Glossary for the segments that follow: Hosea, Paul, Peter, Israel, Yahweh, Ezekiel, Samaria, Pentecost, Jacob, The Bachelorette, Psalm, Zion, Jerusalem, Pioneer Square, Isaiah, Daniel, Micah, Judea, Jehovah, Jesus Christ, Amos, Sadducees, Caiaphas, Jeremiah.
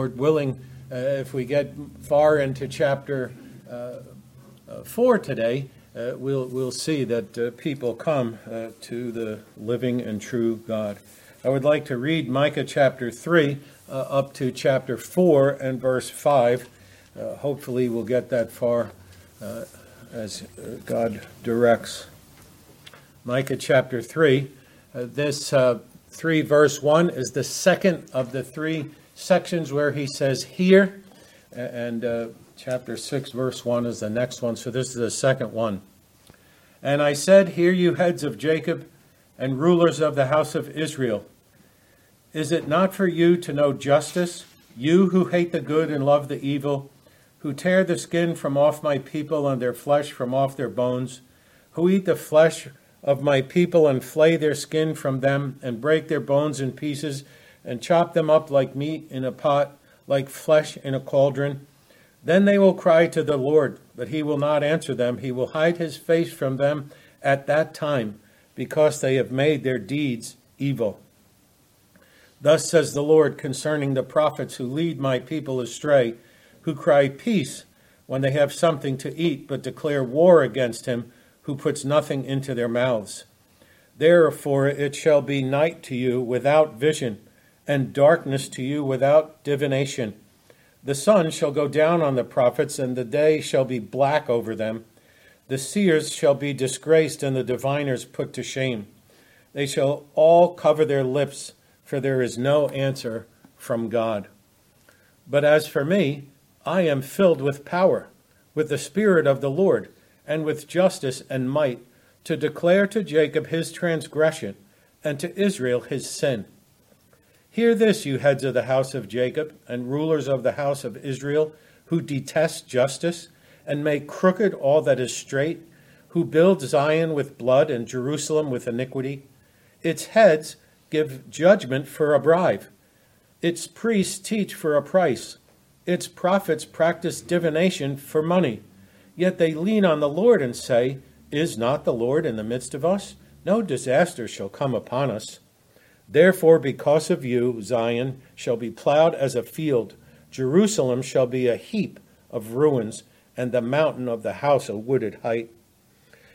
Lord willing, if we get far into chapter 4 today, we'll see that people come to the living and true God. I would like to read Micah chapter 3 up to chapter 4 and verse 5. Hopefully we'll get that far as God directs. Micah chapter 3. This 3 verse 1 is the second of the three sections where he says here, and chapter 6 verse 1 is the next one, so this is the second one. And I said, hear you heads of Jacob and rulers of the house of Israel, is it not for you to know justice, you who hate the good and love the evil, who tear the skin from off my people and their flesh from off their bones, who eat the flesh of my people and flay their skin from them and break their bones in pieces and chop them up like meat in a pot, like flesh in a cauldron. Then they will cry to the Lord, but he will not answer them. He will hide his face from them at that time, because they have made their deeds evil. Thus says the Lord concerning the prophets who lead my people astray, who cry peace when they have something to eat, but declare war against him who puts nothing into their mouths. Therefore it shall be night to you without vision, and darkness to you without divination. The sun shall go down on the prophets, and the day shall be black over them. The seers shall be disgraced, and the diviners put to shame. They shall all cover their lips, for there is no answer from God. But as for me, I am filled with power, with the Spirit of the Lord, and with justice and might, to declare to Jacob his transgression, and to Israel his sin. Hear this, you heads of the house of Jacob and rulers of the house of Israel, who detest justice and make crooked all that is straight, who build Zion with blood and Jerusalem with iniquity. Its heads give judgment for a bribe. Its priests teach for a price. Its prophets practice divination for money. Yet they lean on the Lord and say, is not the Lord in the midst of us? No disaster shall come upon us. Therefore, because of you, Zion shall be plowed as a field. Jerusalem shall be a heap of ruins, and the mountain of the house a wooded height.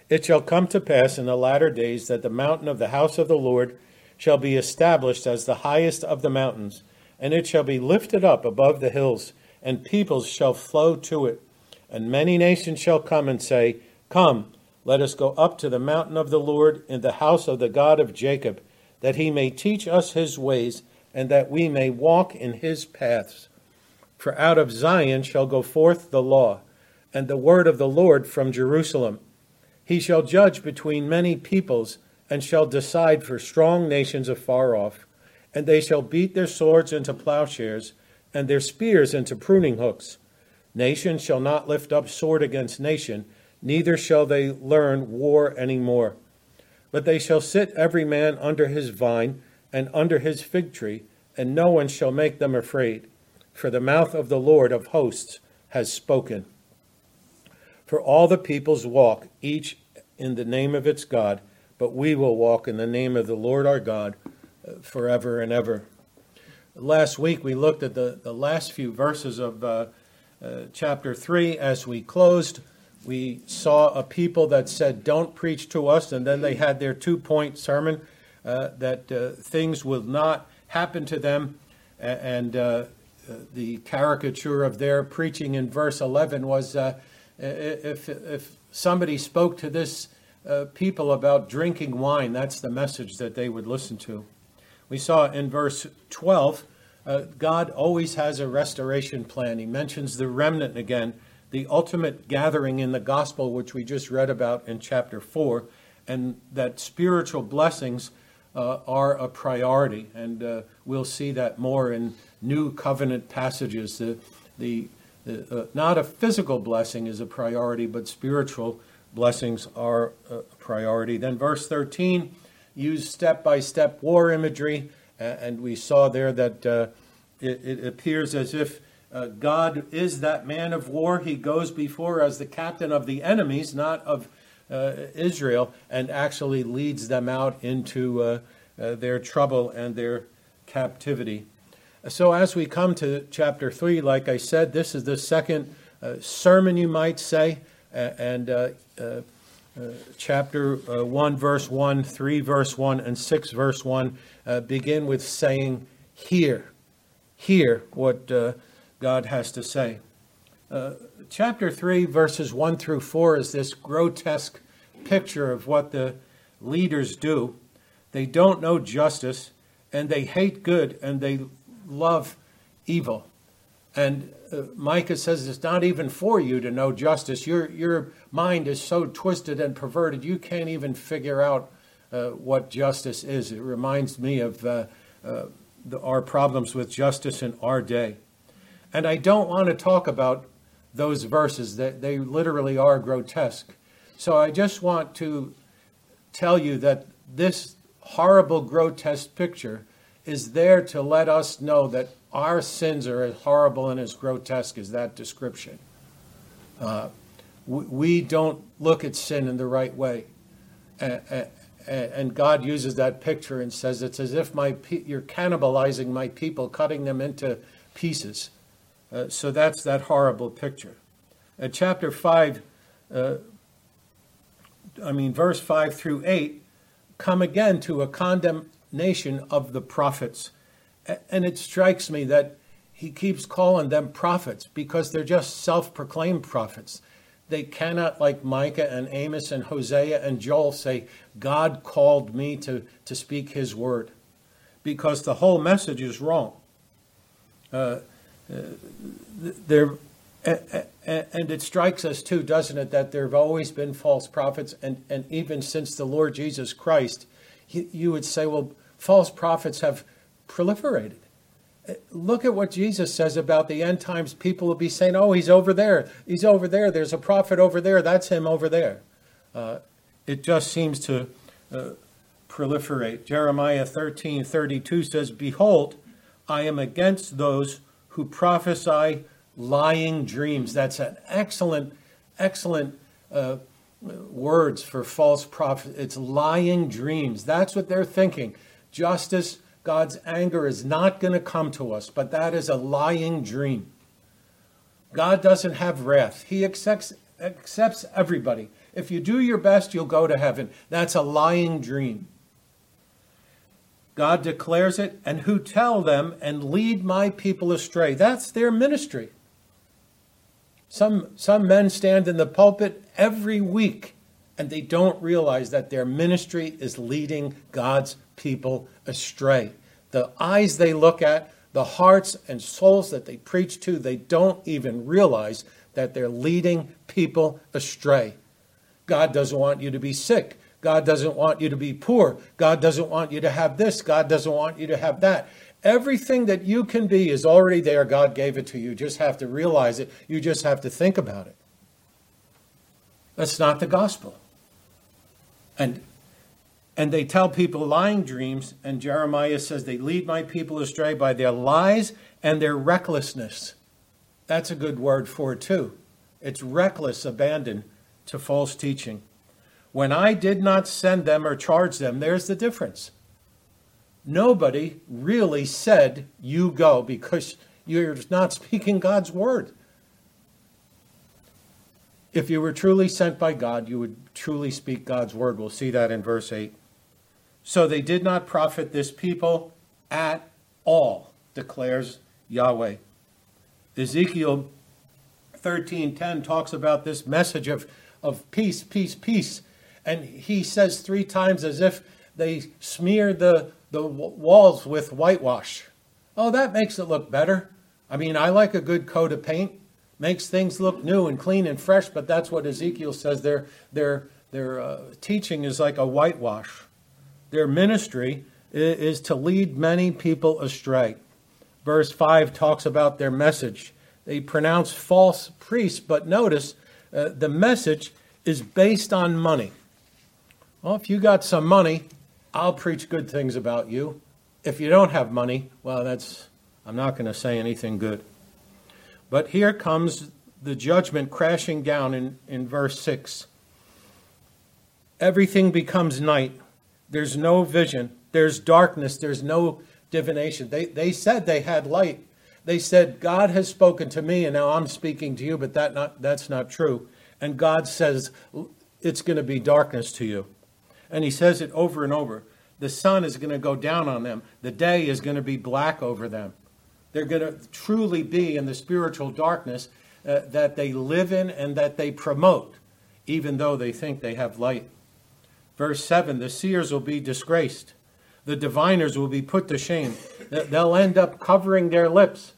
It shall come to pass in the latter days that the mountain of the house of the Lord shall be established as the highest of the mountains, and it shall be lifted up above the hills, and peoples shall flow to it. And many nations shall come and say, come, let us go up to the mountain of the Lord in the house of the God of Jacob, that he may teach us his ways, and that we may walk in his paths. For out of Zion shall go forth the law, and the word of the Lord from Jerusalem. He shall judge between many peoples, and shall decide for strong nations afar off. And they shall beat their swords into plowshares, and their spears into pruning hooks. Nation shall not lift up sword against nation, neither shall they learn war any more. But they shall sit every man under his vine and under his fig tree, and no one shall make them afraid. For the mouth of the Lord of hosts has spoken. For all the peoples walk, each in the name of its God, but we will walk in the name of the Lord our God forever and ever. Last week we looked at the last few verses of chapter 3 as we closed. We saw a people that said, don't preach to us, and then they had their two-point sermon that things will not happen to them. And the caricature of their preaching in verse 11 was, if somebody spoke to this people about drinking wine, that's the message that they would listen to. We saw in verse 12, God always has a restoration plan. He mentions the remnant again, the ultimate gathering in the gospel, which we just read about in chapter 4, and that spiritual blessings are a priority. And we'll see that more in New Covenant passages. Not a physical blessing is a priority, but spiritual blessings are a priority. Then verse 13, used step-by-step war imagery, and we saw there that it appears as if God is that man of war. He goes before as the captain of the enemies, not of Israel, and actually leads them out into their trouble and their captivity. So as we come to chapter 3, like I said, this is the second sermon, you might say, and chapter 1, verse 1, 3, verse 1, and 6, verse 1 begin with saying, hear what God has to say. Chapter 3, verses 1 through 4 is this grotesque picture of what the leaders do. They don't know justice, and they hate good, and they love evil. And Micah says it's not even for you to know justice. Your mind is so twisted and perverted, you can't even figure out what justice is. It reminds me of our problems with justice in our day. And I don't want to talk about those verses. They literally are grotesque. So I just want to tell you that this horrible, grotesque picture is there to let us know that our sins are as horrible and as grotesque as that description. We don't look at sin in the right way. And God uses that picture and says, it's as if you're cannibalizing my people, cutting them into pieces. So that's that horrible picture. Chapter 5, verse 5 through 8, come again to a condemnation of the prophets. And it strikes me that he keeps calling them prophets because they're just self-proclaimed prophets. They cannot, like Micah and Amos and Hosea and Joel, say, God called me to speak his word, because the whole message is wrong. And it strikes us too, doesn't it, that there have always been false prophets, and even since the Lord Jesus Christ, you would say, well, false prophets have proliferated. Look at what Jesus says about the end times. People will be saying, oh, he's over there, there's a prophet over there, that's him over there. It just seems to proliferate. Jeremiah 13:32 says, behold, I am against those who prophesy lying dreams. That's an excellent words for false prophets. It's lying dreams. That's what they're thinking. Justice, God's anger is not going to come to us, but that is a lying dream. God doesn't have wrath. He accepts everybody. If you do your best, you'll go to heaven. That's a lying dream. God declares it, and who tell them and lead my people astray. That's their ministry. Some men stand in the pulpit every week, and they don't realize that their ministry is leading God's people astray. The eyes they look at, the hearts and souls that they preach to, they don't even realize that they're leading people astray. God doesn't want you to be sick. God doesn't want you to be poor. God doesn't want you to have this. God doesn't want you to have that. Everything that you can be is already there. God gave it to you. You just have to realize it. You just have to think about it. That's not the gospel. And they tell people lying dreams, and Jeremiah says they lead my people astray by their lies and their recklessness. That's a good word for it too. It's reckless abandon to false teaching. When I did not send them or charge them, there's the difference. Nobody really said, you go, because you're not speaking God's word. If you were truly sent by God, you would truly speak God's word. We'll see that in verse 8. So they did not profit this people at all, declares Yahweh. Ezekiel 13:10 talks about this message of peace, peace, peace. And he says three times, as if they smear the walls with whitewash. Oh, that makes it look better. I mean, I like a good coat of paint. Makes things look new and clean and fresh, but that's what Ezekiel says. Their teaching is like a whitewash. Their ministry is to lead many people astray. Verse 5 talks about their message. They pronounce false priests, but notice the message is based on money. Well, if you got some money, I'll preach good things about you. If you don't have money, well, I'm not going to say anything good. But here comes the judgment crashing down in verse 6. Everything becomes night. There's no vision. There's darkness. There's no divination. They said they had light. They said, God has spoken to me, and now I'm speaking to you, but that's not true. And God says, it's going to be darkness to you. And he says it over and over. The sun is going to go down on them. The day is going to be black over them. They're going to truly be in the spiritual darkness that they live in and that they promote, even though they think they have light. Verse 7, the seers will be disgraced. The diviners will be put to shame. They'll end up covering their lips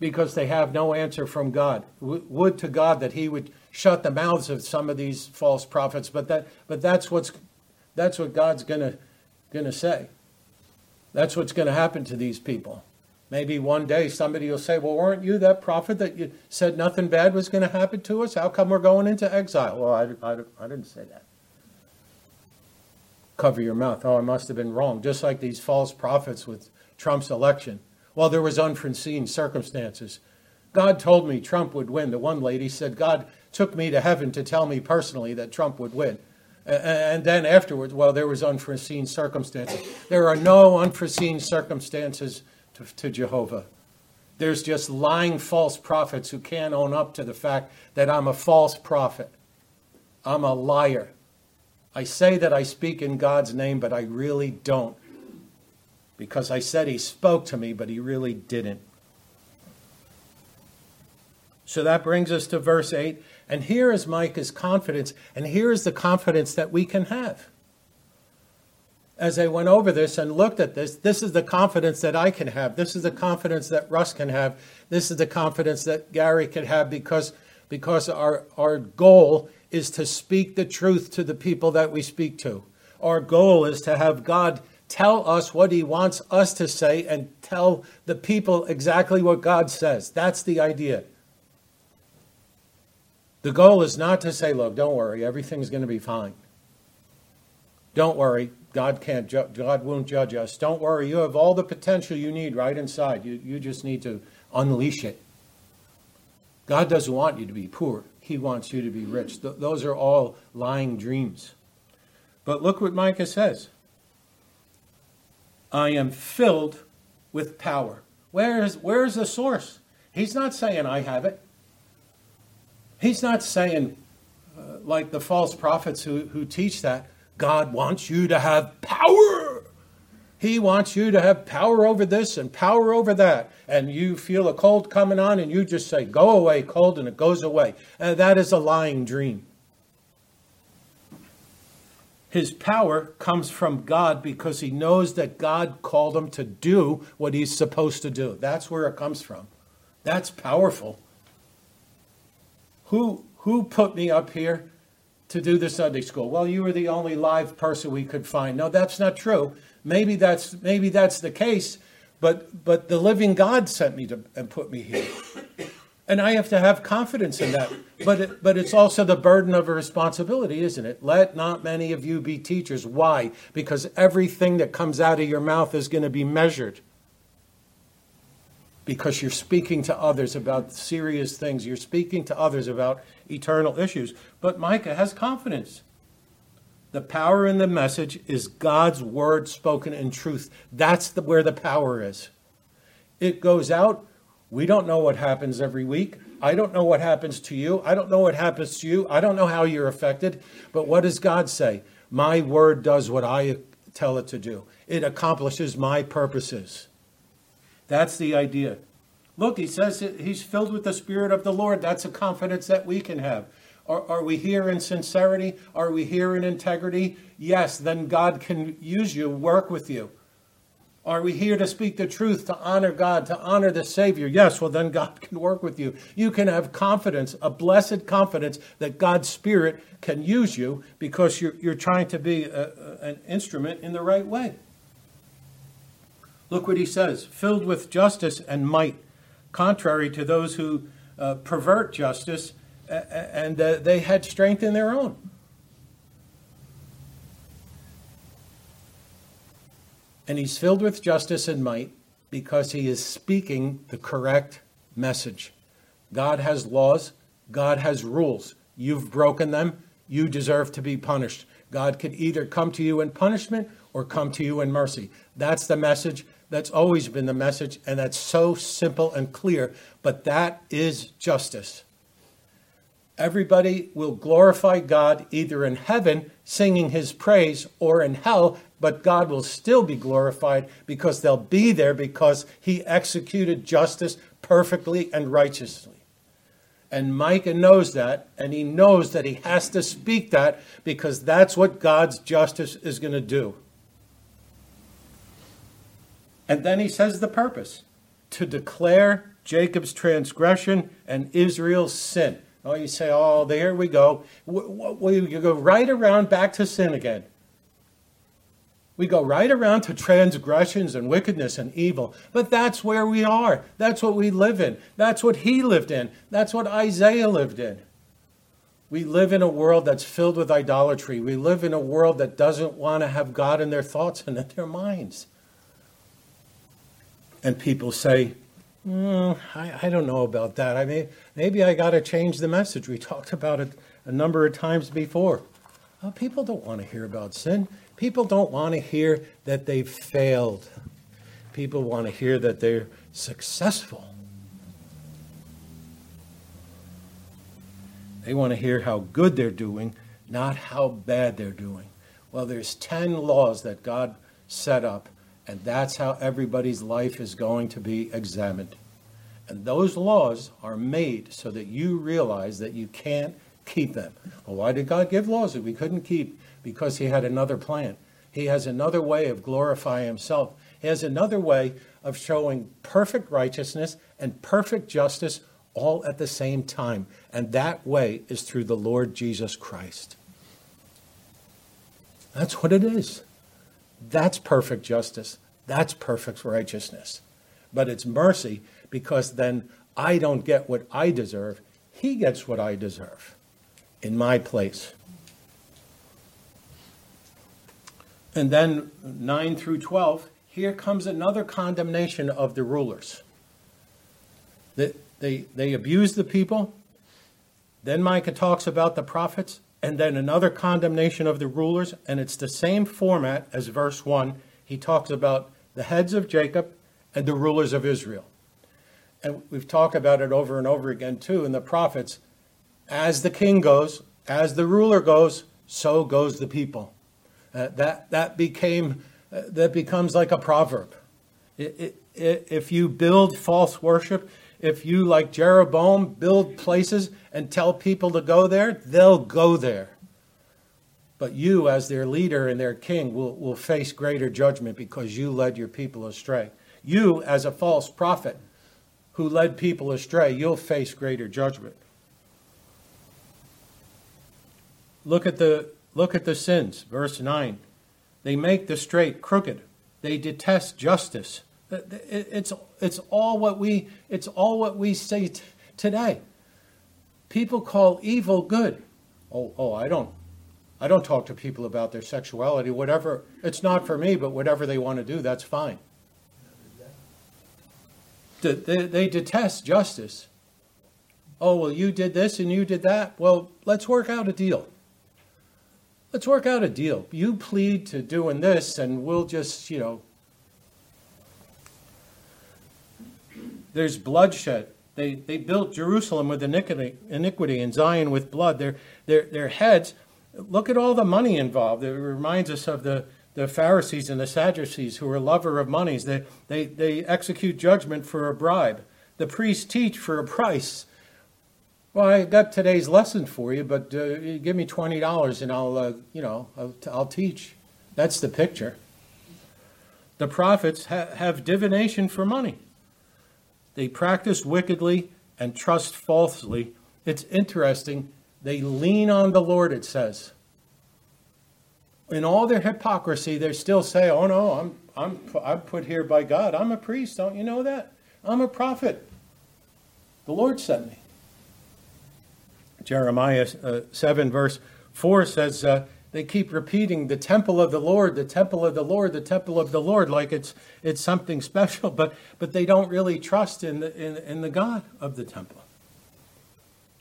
because they have no answer from God. Would to God that he would shut the mouths of some of these false prophets, but that's what God's gonna say. That's what's going to happen to these people. Maybe one day somebody will say, well, weren't you that prophet that you said nothing bad was going to happen to us? How come we're going into exile? Well, I didn't say that. Cover your mouth. Oh, I must have been wrong. Just like these false prophets with Trump's election. Well, there was unforeseen circumstances. God told me Trump would win. The one lady said, God took me to heaven to tell me personally that Trump would win. And then afterwards, well, there was unforeseen circumstances. There are no unforeseen circumstances to Jehovah. There's just lying false prophets who can't own up to the fact that I'm a false prophet. I'm a liar. I say that I speak in God's name, but I really don't. Because I said he spoke to me, but he really didn't. So that brings us to verse 8. And here is Micah's confidence, and here is the confidence that we can have. As I went over this and looked at this, this is the confidence that I can have. This is the confidence that Russ can have. This is the confidence that Gary can have because our goal is to speak the truth to the people that we speak to. Our goal is to have God tell us what he wants us to say and tell the people exactly what God says. That's the idea. The goal is not to say, look, don't worry, everything's going to be fine. Don't worry, God won't judge us. Don't worry, you have all the potential you need right inside. You just need to unleash it. God doesn't want you to be poor. He wants you to be rich. Those are all lying dreams. But look what Micah says. I am filled with power. Where is the source? He's not saying I have it. He's not saying, like the false prophets who teach that, God wants you to have power. He wants you to have power over this and power over that. And you feel a cold coming on and you just say, go away, cold, and it goes away. And that is a lying dream. His power comes from God because he knows that God called him to do what he's supposed to do. That's where it comes from. That's powerful. Who put me up here to do the Sunday school? Well, you were the only live person we could find. No, that's not true. Maybe that's the case, but the living God sent me to and put me here. And I have to have confidence in that. But it's also the burden of a responsibility, isn't it? Let not many of you be teachers. Why? Because everything that comes out of your mouth is going to be measured. Because you're speaking to others about serious things. You're speaking to others about eternal issues. But Micah has confidence. The power in the message is God's word spoken in truth. That's where the power is. It goes out. We don't know what happens every week. I don't know what happens to you. I don't know what happens to you. I don't know how you're affected. But what does God say? My word does what I tell it to do. It accomplishes my purposes. That's the idea. Look, he says he's filled with the Spirit of the Lord. That's a confidence that we can have. Are we here in sincerity? Are we here in integrity? Yes, then God can use you, work with you. Are we here to speak the truth, to honor God, to honor the Savior? Yes, well, then God can work with you. You can have confidence, a blessed confidence that God's Spirit can use you because you're trying to be an instrument in the right way. Look what he says, filled with justice and might, contrary to those who pervert justice, and they had strength in their own. And he's filled with justice and might because he is speaking the correct message. God has laws. God has rules. You've broken them. You deserve to be punished. God could either come to you in punishment or come to you in mercy. That's the message. That's always been the message. And that's so simple and clear. But that is justice. Everybody will glorify God either in heaven singing his praise or in hell, but God will still be glorified because they'll be there because he executed justice perfectly and righteously. And Micah knows that, and he knows that he has to speak that because that's what God's justice is going to do. And then he says the purpose, to declare Jacob's transgression and Israel's sin. Oh, you say, oh, there we go. You go right around back to sin again. We go right around to transgressions and wickedness and evil. But that's where we are. That's what we live in. That's what he lived in. That's what Isaiah lived in. We live in a world that's filled with idolatry. We live in a world that doesn't want to have God in their thoughts and in their minds. And people say, I don't know about that. I mean, maybe I got to change the message. We talked about it a number of times before. Oh, people don't want to hear about sin. People don't want to hear that they've failed. People want to hear that they're successful. They want to hear how good they're doing, not how bad they're doing. Well, there's 10 laws that God set up, and that's how everybody's life is going to be examined. And those laws are made so that you realize that you can't keep them. Well, why did God give laws that we couldn't keep? Because he had another plan. He has another way of glorifying himself. He has another way of showing perfect righteousness and perfect justice all at the same time. And that way is through the Lord Jesus Christ. That's what it is. That's perfect justice. That's perfect righteousness. But it's mercy because then I don't get what I deserve. He gets what I deserve in my place. And then 9 through 12, here comes another condemnation of the rulers. They abuse the people. Then Micah talks about the prophets. And then another condemnation of the rulers. And it's the same format as verse 1. He talks about the heads of Jacob and the rulers of Israel. And we've talked about it over and over again too in the prophets. As the king goes, as the ruler goes, so goes the people. That becomes like a proverb. If you build false worship, if you, like Jeroboam, build places and tell people to go there, they'll go there. But you, as their leader and their king, will face greater judgment because you led your people astray. You, as a false prophet who led people astray, you'll face greater judgment. Look at the sins. Verse 9. They make the straight crooked. They detest justice. It's all what we say today. People call evil good. I don't talk to people about their sexuality. Whatever, it's not for me, but whatever they want to do, that's fine. They detest justice. Oh, well, you did this and you did that. Well, let's work out a deal. Let's work out a deal. You plead to doing this and we'll just, There's bloodshed. They built Jerusalem with iniquity and Zion with blood. Their heads, look at all the money involved. It reminds us of the Pharisees and the Sadducees who are lover of monies. They execute judgment for a bribe. The priests teach for a price. Well, I got today's lesson for you, but give me $20 and I'll teach. That's the picture. The prophets have divination for money. They practice wickedly and trust falsely. It's interesting. They lean on the Lord, it says. In all their hypocrisy, they still say, "Oh no, I'm put here by God. I'm a priest. Don't you know that? I'm a prophet. The Lord sent me." Jeremiah 7 verse 4 says they keep repeating the temple of the Lord, the temple of the Lord, the temple of the Lord, like it's something special, but they don't really trust in the God of the temple.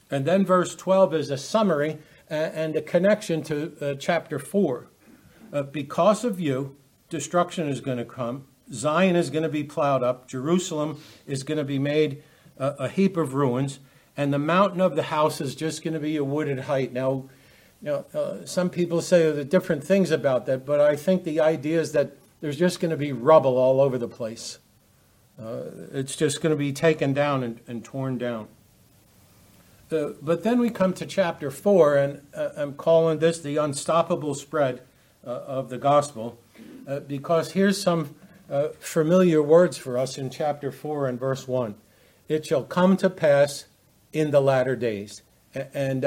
And then verse 12 is a summary and a connection to chapter 4. Because of you, destruction is going to come. Zion is going to be plowed up. Jerusalem is going to be made a heap of ruins. And the mountain of the house is just going to be a wooded height. Now, you know, some people say the different things about that, but I think the idea is that there's just going to be rubble all over the place. It's just going to be taken down and torn down. But then we come to chapter 4, and I'm calling this the unstoppable spread of the gospel, because here's some familiar words for us in chapter 4 and verse 1. It shall come to pass in the latter days. And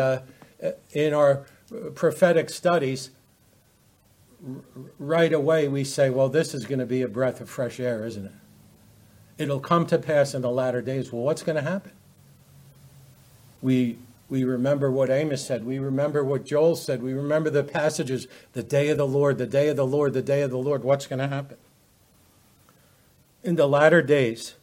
in our prophetic studies, right away we say, well, this is going to be a breath of fresh air, isn't it? It'll come to pass in the latter days. Well, what's going to happen? We remember what Amos said. We remember what Joel said. We remember the passages, the day of the Lord, the day of the Lord, the day of the Lord. What's going to happen? In the latter days,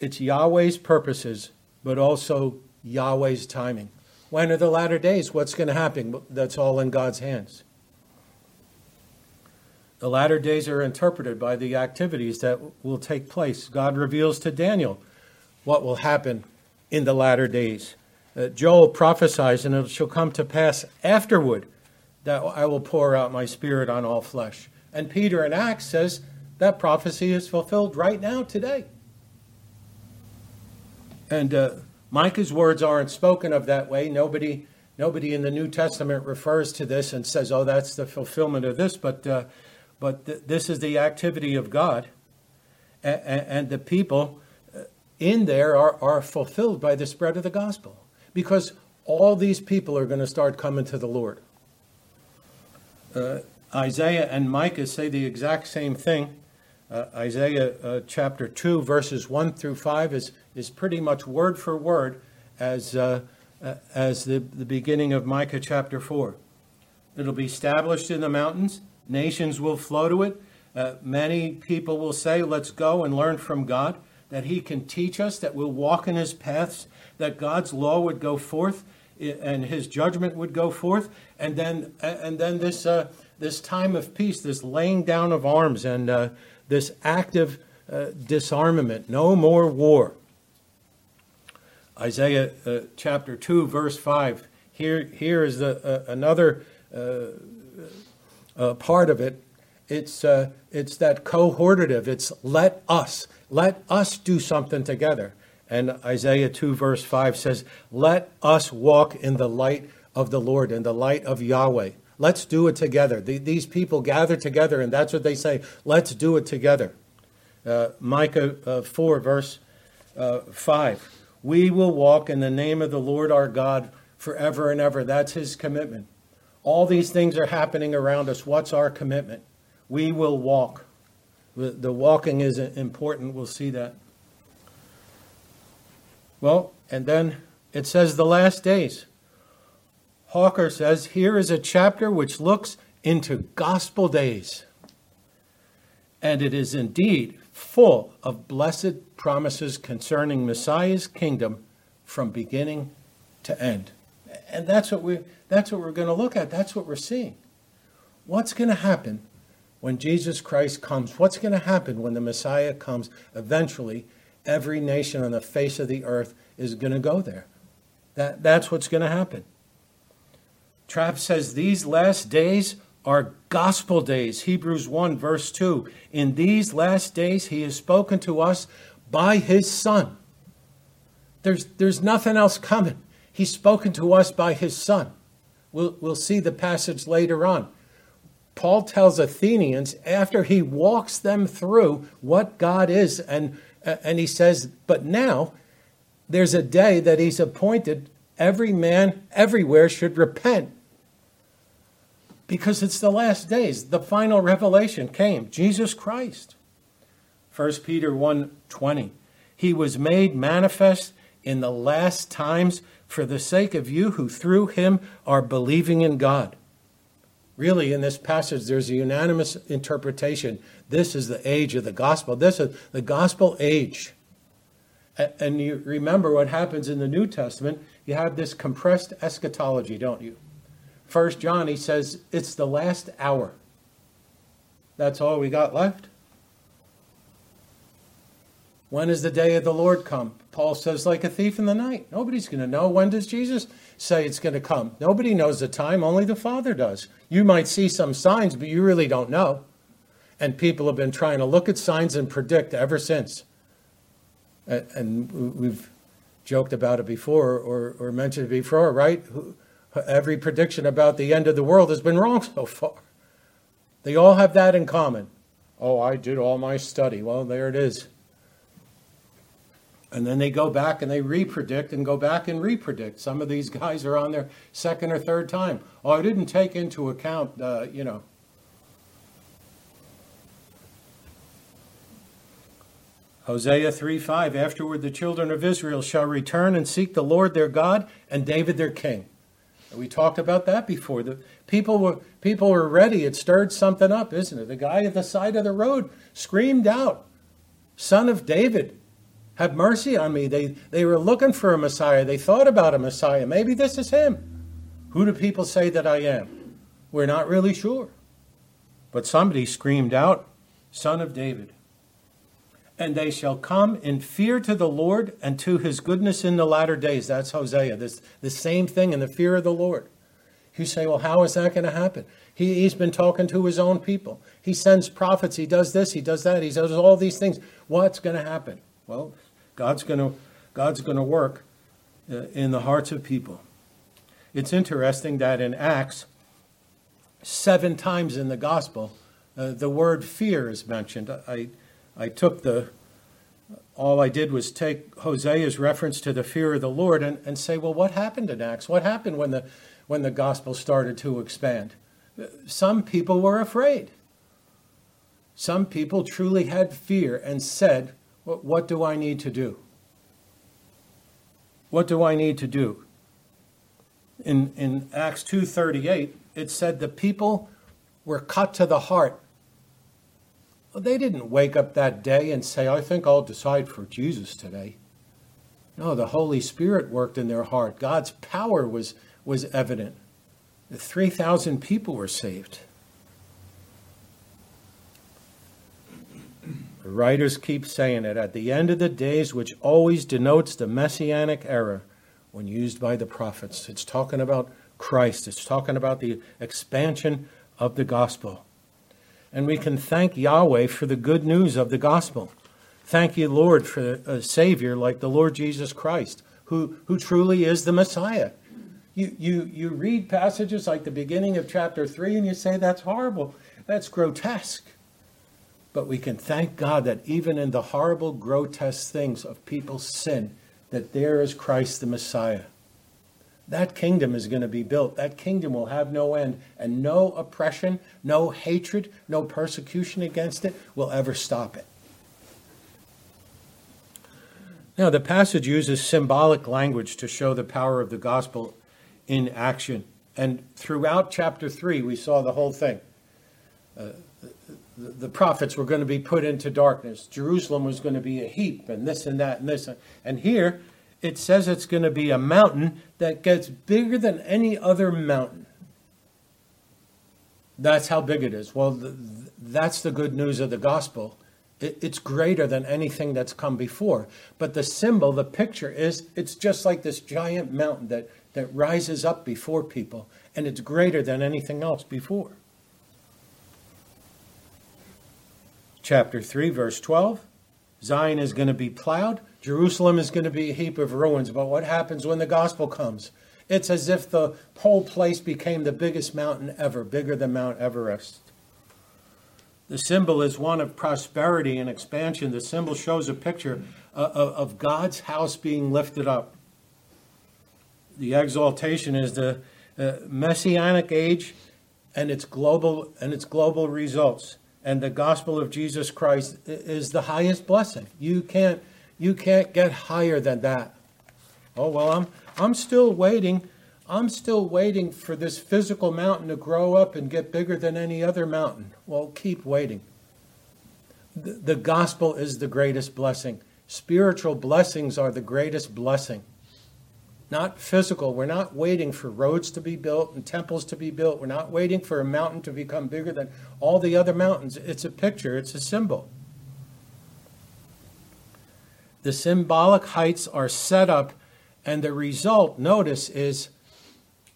it's Yahweh's purposes, but also Yahweh's timing. When are the latter days? What's going to happen? That's all in God's hands. The latter days are interpreted by the activities that will take place. God reveals to Daniel what will happen in the latter days. Joel prophesies, and it shall come to pass afterward that I will pour out my spirit on all flesh. And Peter in Acts says that prophecy is fulfilled right now, today. And Micah's words aren't spoken of that way. Nobody in the New Testament refers to this and says, oh, that's the fulfillment of this, but this is the activity of God, and the people in there are fulfilled by the spread of the gospel, because all these people are going to start coming to the Lord. Isaiah and Micah say the exact same thing. Isaiah chapter 2, verses 1 through 5 is pretty much word for word as the beginning of Micah chapter 4. It'll be established in the mountains. Nations will flow to it. Many people will say, let's go and learn from God, that he can teach us, that we'll walk in his paths, that God's law would go forth and his judgment would go forth. And then this time of peace, this laying down of arms, and this active disarmament, no more war. Isaiah chapter 2, verse 5. Here is another part of it. It's that cohortative. It's let us do something together. And Isaiah 2 verse 5 says, let us walk in the light of the Lord, in the light of Yahweh. Let's do it together. These people gather together, and that's what they say. Let's do it together. Micah 4 verse 5. We will walk in the name of the Lord our God forever and ever. That's his commitment. All these things are happening around us. What's our commitment? We will walk. The walking is important. We'll see that. Well, and then it says the last days. Hawker says, here is a chapter which looks into gospel days. And it is indeed full of blessed promises concerning Messiah's kingdom from beginning to end. And that's what we're going to look at. That's what we're seeing. What's going to happen when Jesus Christ comes? What's going to happen when the Messiah comes? Eventually, every nation on the face of the earth is going to go there. That's what's going to happen. Trapp says these last days are gospel days. Hebrews 1 verse 2. In these last days, he has spoken to us by his Son. There's nothing else coming. He's spoken to us by his Son. We'll see the passage later on. Paul tells Athenians, after he walks them through what God is, and he says, but now there's a day that he's appointed. Every man everywhere should repent, because it's the last days. The final revelation came, Jesus Christ. 1 Peter 1:20. He was made manifest in the last times for the sake of you who through him are believing in God. Really, in this passage, there's a unanimous interpretation. This is the age of the gospel. This is the gospel age. And you remember what happens in the New Testament. You have this compressed eschatology, don't you? 1 John, he says, it's the last hour. That's all we got left. When is the day of the Lord come? Paul says, like a thief in the night. Nobody's going to know. When does Jesus say it's going to come? Nobody knows the time. Only the Father does. You might see some signs, but you really don't know. And people have been trying to look at signs and predict ever since. And we've joked about it before or mentioned it before, right? Every prediction about the end of the world has been wrong so far. They all have that in common. Oh, I did all my study. Well, there it is. And then they go back and they repredict and go back and repredict. Some of these guys are on their second or third time. Oh, I didn't take into account, Hosea 3:5, afterward the children of Israel shall return and seek the Lord their God and David their king. And we talked about that before. The people were ready. It stirred something up, isn't it? The guy at the side of the road screamed out, Son of David, have mercy on me. They were looking for a Messiah. They thought about a Messiah. Maybe this is him. Who do people say that I am? We're not really sure. But somebody screamed out, Son of David. And they shall come in fear to the Lord and to his goodness in the latter days. That's Hosea. The same thing in the fear of the Lord. You say, well, how is that going to happen? He's been talking to his own people. He sends prophets. He does this. He does that. He does all these things. What's going to happen? Well, God's going to work in the hearts of people. It's interesting that in Acts, 7 times in the gospel, the word fear is mentioned. All I did was take Hosea's reference to the fear of the Lord and say, well, what happened in Acts? What happened when the gospel started to expand? Some people were afraid. Some people truly had fear and said, what do I need to do? What do I need to do? In Acts 2:38, it said the people were cut to the heart. Well, they didn't wake up that day and say, I think I'll decide for Jesus today. No, the Holy Spirit worked in their heart. God's power was evident. 3,000 people were saved. The writers keep saying it. At the end of the days, which always denotes the messianic era when used by the prophets. It's talking about Christ. It's talking about the expansion of the gospel. And we can thank Yahweh for the good news of the gospel. Thank you, Lord, for a Savior like the Lord Jesus Christ, who truly is the Messiah. You read passages like the beginning of chapter 3 and you say, that's horrible. That's grotesque. But we can thank God that even in the horrible, grotesque things of people's sin, that there is Christ the Messiah. That kingdom is going to be built. That kingdom will have no end. And no oppression, no hatred, no persecution against it will ever stop it. Now, the passage uses symbolic language to show the power of the gospel in action. And throughout chapter 3, we saw the whole thing. The prophets were going to be put into darkness. Jerusalem was going to be a heap and this and that and this. And here, it says it's going to be a mountain that gets bigger than any other mountain. That's how big it is. Well, that's the good news of the gospel. It's greater than anything that's come before. But the symbol, the picture is, it's just like this giant mountain that rises up before people. And it's greater than anything else before. Chapter 3, verse 12. Zion is going to be plowed. Jerusalem is going to be a heap of ruins. But what happens when the gospel comes? It's as if the whole place became the biggest mountain ever, bigger than Mount Everest. The symbol is one of prosperity and expansion. The symbol shows a picture of God's house being lifted up. The exaltation is the messianic age and its global results. And the gospel of Jesus Christ is the highest blessing. You can't get higher than that. Oh, well, I'm still waiting. I'm still waiting for this physical mountain to grow up and get bigger than any other mountain. Well, keep waiting. The gospel is the greatest blessing. Spiritual blessings are the greatest blessing. not physical. We're not waiting for roads to be built and temples to be built. We're not waiting for a mountain to become bigger than all the other mountains. It's a picture. It's a symbol. The symbolic heights are set up, and the result, notice, is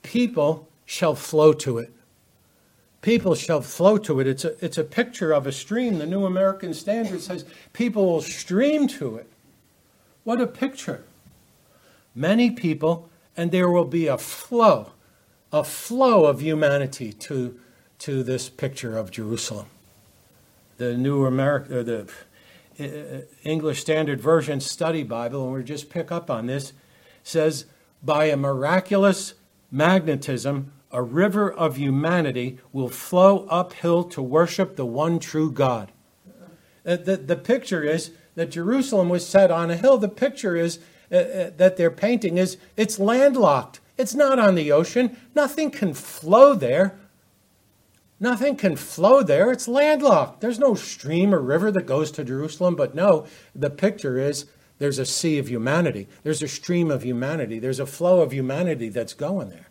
people shall flow to it. People shall flow to it. It's a picture of a stream. The New American Standard says people will stream to it. What a picture. Many people, and there will be a flow of humanity to this picture of Jerusalem. The New American, the English Standard Version Study Bible, and we'll just pick up on this, says, by a miraculous magnetism, a river of humanity will flow uphill to worship the one true God. The picture is that Jerusalem was set on a hill. The picture is that their painting is, it's landlocked. It's not on the ocean. Nothing can flow there. Nothing can flow there. It's landlocked. There's no stream or river that goes to Jerusalem. But no, the picture is there's a sea of humanity. There's a stream of humanity. There's a flow of humanity that's going there.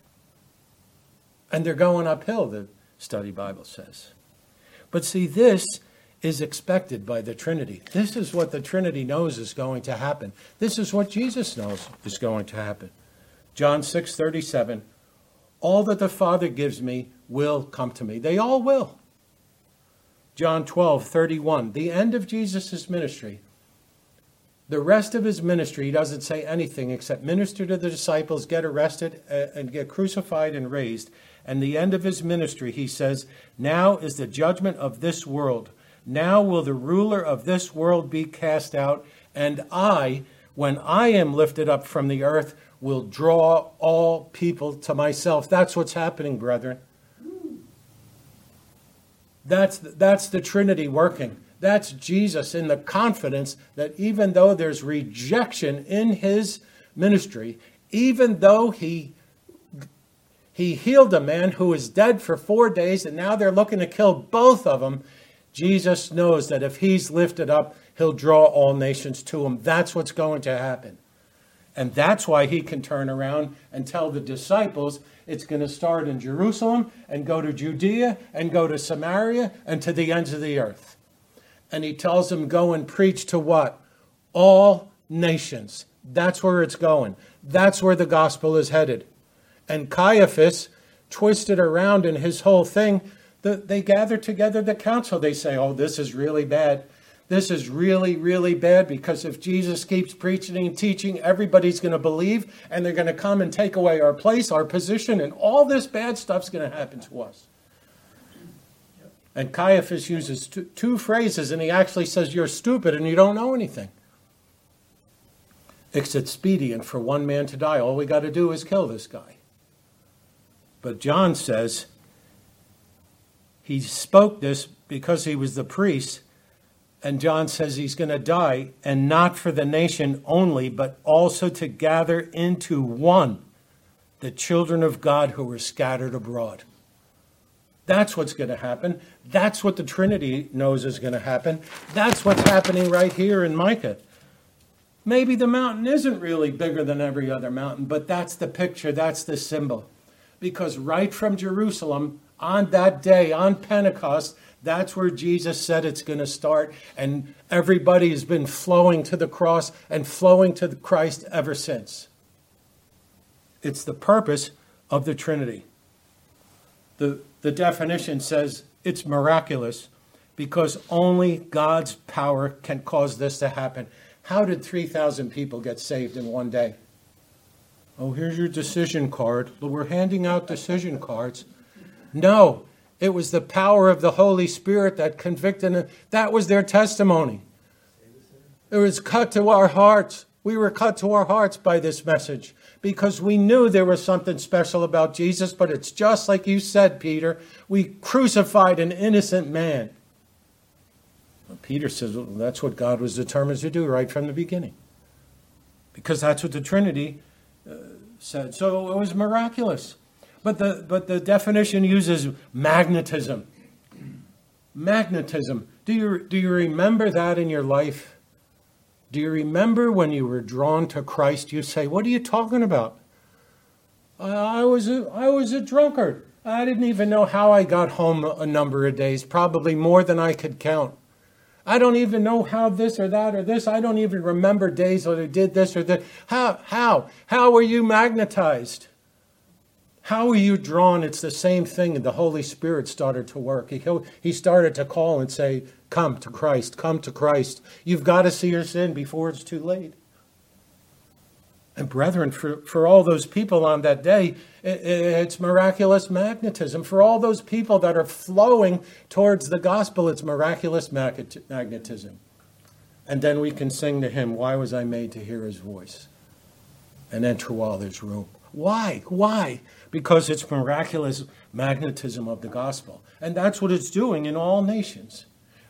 And they're going uphill, the Study Bible says. But see, this is expected by the Trinity. This is what the Trinity knows is going to happen. This is what Jesus knows is going to happen. John 6:37, all that the Father gives me will come to me. They all will. John 12:31, the end of Jesus' ministry. The rest of his ministry, he doesn't say anything except minister to the disciples, get arrested, and get crucified and raised. And the end of his ministry, he says, now is the judgment of this world. Now will the ruler of this world be cast out, and I, when I am lifted up from the earth, will draw all people to myself. That's what's happening, brethren. That's the Trinity working. That's Jesus in the confidence that even though there's rejection in his ministry, even though he healed a man who was dead for 4 days, and now they're looking to kill both of them, Jesus knows that if he's lifted up, he'll draw all nations to him. That's what's going to happen. And that's why he can turn around and tell the disciples it's going to start in Jerusalem and go to Judea and go to Samaria and to the ends of the earth. And he tells them, go and preach to what? All nations. That's where it's going. That's where the gospel is headed. And Caiaphas twisted around in his whole thing. They gather together the council. They say, oh, this is really bad. This is really, really bad, because if Jesus keeps preaching and teaching, everybody's going to believe, and they're going to come and take away our place, our position, and all this bad stuff's going to happen to us. And Caiaphas uses two phrases, and he actually says, you're stupid and you don't know anything. It's expedient for one man to die. All we got to do is kill this guy. But John says, he spoke this because he was the priest, and John says he's going to die, and not for the nation only, but also to gather into one the children of God who were scattered abroad. That's what's going to happen. That's what the Trinity knows is going to happen. That's what's happening right here in Micah. Maybe the mountain isn't really bigger than every other mountain, but that's the picture, that's the symbol. Because right from Jerusalem, on that day, on Pentecost, that's where Jesus said it's going to start. And everybody has been flowing to the cross and flowing to Christ ever since. It's the purpose of the Trinity. The definition says it's miraculous because only God's power can cause this to happen. How did 3,000 people get saved in one day? Oh, here's your decision card. We're handing out decision cards. No, it was the power of the Holy Spirit that convicted them. That was their testimony. It was cut to our hearts. We were cut to our hearts by this message because we knew there was something special about Jesus, but it's just like you said, Peter, we crucified an innocent man. Well, Peter says, well, that's what God was determined to do right from the beginning, because that's what the Trinity said. So it was miraculous. But the definition uses magnetism. Magnetism. Do you remember that in your life? Do you remember when you were drawn to Christ? You say, what are you talking about? I was a drunkard. I didn't even know how I got home a number of days, probably more than I could count. I don't even know how this or that or this. I don't even remember days that I did this or that. How were you magnetized? How are you drawn? It's the same thing. And the Holy Spirit started to work. He started to call and say, come to Christ, come to Christ. You've got to see your sin before it's too late. And brethren, for all those people on that day, it's miraculous magnetism. For all those people that are flowing towards the gospel, it's miraculous magnetism. And then we can sing to him, why was I made to hear his voice and enter while there's room? Why? Why? Because it's miraculous magnetism of the gospel. And that's what it's doing in all nations.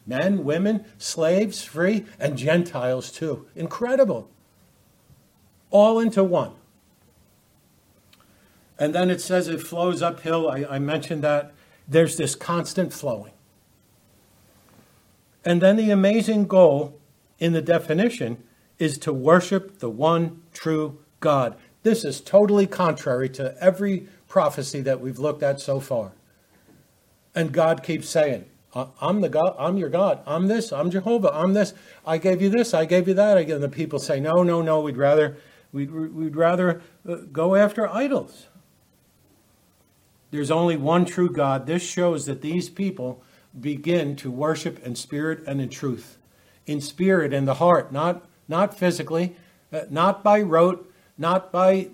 Men, women, slaves, free, and Gentiles too. Incredible. All into one. And then it says it flows uphill. I mentioned that. There's this constant flowing. And then the amazing goal in the definition is to worship the one true God. This is totally contrary to every prophecy that we've looked at so far. And God keeps saying, I'm the God, I'm your God, I'm this, I'm Jehovah, I'm this, I gave you that. Again, the people say, no, we'd rather go after idols. There's only one true God. This shows that these people begin to worship in spirit and in truth. In spirit and the heart, not physically, not by rote, not by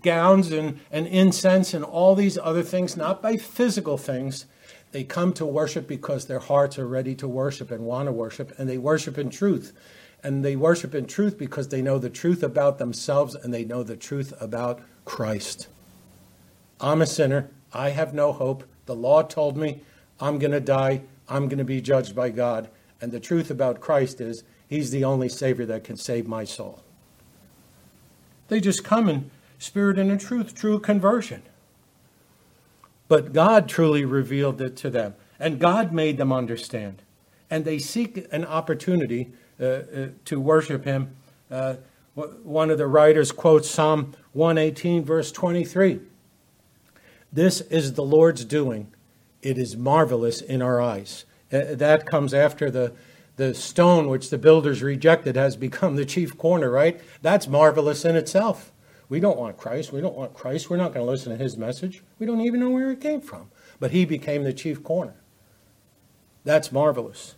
gowns and incense and all these other things, not by physical things. They come to worship because their hearts are ready to worship and want to worship, and they worship in truth. And they worship in truth because they know the truth about themselves and they know the truth about Christ. I'm a sinner. I have no hope. The law told me I'm going to die. I'm going to be judged by God. And the truth about Christ is he's the only Savior that can save my soul. They just come in spirit and in truth, true conversion. But God truly revealed it to them. And God made them understand. And they seek an opportunity to worship him. One of the writers quotes Psalm 118, verse 23. This is the Lord's doing. It is marvelous in our eyes. That comes after the stone which the builders rejected has become the chief corner, right? That's marvelous in itself. We don't want Christ. We don't want Christ. We're not going to listen to his message. We don't even know where it came from. But he became the chief corner. That's marvelous.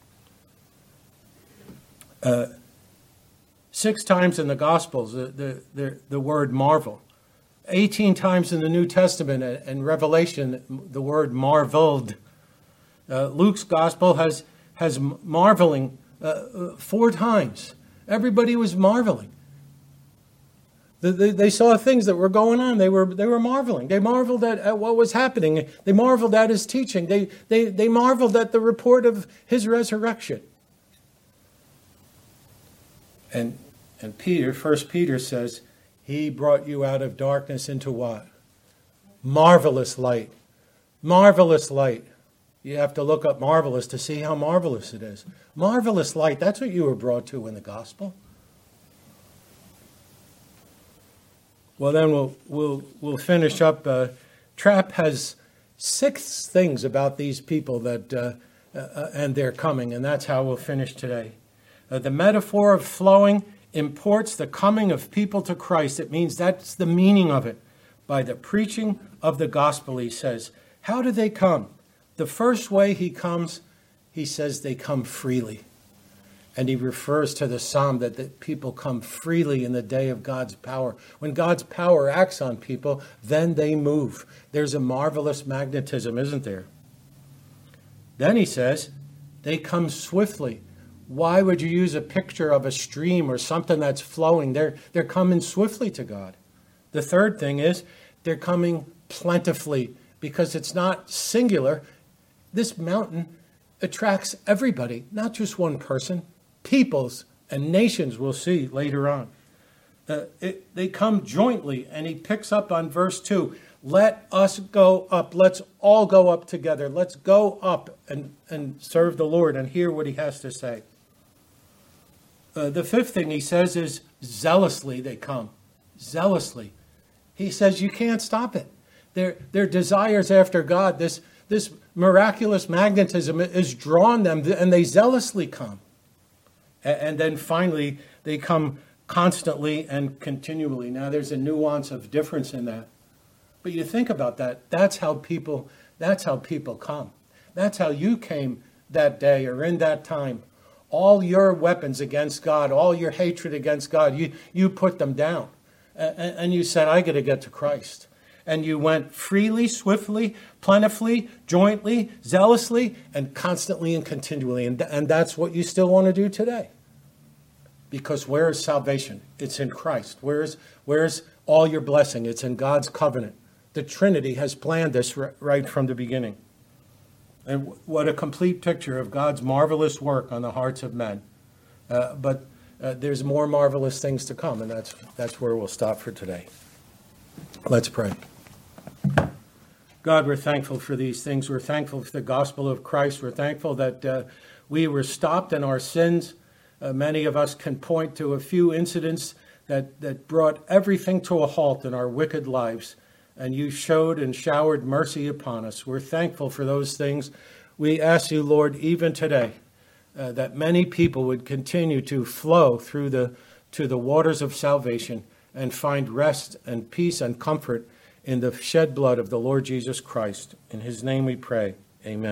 6 times in the Gospels, the word marvel. 18 times in the New Testament and Revelation, the word marveled. Luke's Gospel has marveling 4 times. Everybody was marveling. They saw things that were going on. They were marveling. They marveled at what was happening. They marveled at his teaching. They marveled at the report of his resurrection. And Peter, 1 Peter says, he brought you out of darkness into what? Marvelous light. Marvelous light. You have to look up marvelous to see how marvelous it is. Marvelous light. That's what you were brought to in the gospel. Well, then we'll finish up. Trapp has 6 things about these people that and their coming, and that's how we'll finish today. The metaphor of flowing imports the coming of people to Christ. It means that's the meaning of it. By the preaching of the gospel, he says. How do they come? The first way he comes, he says they come freely. And he refers to the psalm that the people come freely in the day of God's power. When God's power acts on people, then they move. There's a marvelous magnetism, isn't there? Then he says, they come swiftly. Why would you use a picture of a stream or something that's flowing? They're coming swiftly to God. The third thing is, they're coming plentifully because it's not singular. This mountain attracts everybody, not just one person. Peoples and nations, we'll see later on. They come jointly, and he picks up on verse 2. Let us go up. Let's all go up together. Let's go up and serve the Lord and hear what he has to say. The 5th thing he says is zealously they come. Zealously. He says you can't stop it. Their desires after God, this miraculous magnetism is drawn them, and they zealously come. And then finally, they come constantly and continually. Now, there's a nuance of difference in that. But you think about that. That's how people come. That's how you came that day or in that time. All your weapons against God, all your hatred against God, you put them down. And you said, I got to get to Christ. And you went freely, swiftly, plentifully, jointly, zealously, and constantly and continually. And that's what you still want to do today. Because where is salvation? It's in Christ. Where's all your blessing? It's in God's covenant. The Trinity has planned this right from the beginning. And what a complete picture of God's marvelous work on the hearts of men. But there's more marvelous things to come, and that's where we'll stop for today. Let's pray. God, we're thankful for these things. We're thankful for the gospel of Christ. We're thankful that we were stopped in our sins. Many of us can point to a few incidents that brought everything to a halt in our wicked lives, and you showed and showered mercy upon us. We're thankful for those things. We ask you, Lord, even today, that many people would continue to flow through to the waters of salvation and find rest and peace and comfort in the shed blood of the Lord Jesus Christ. In his name we pray. Amen.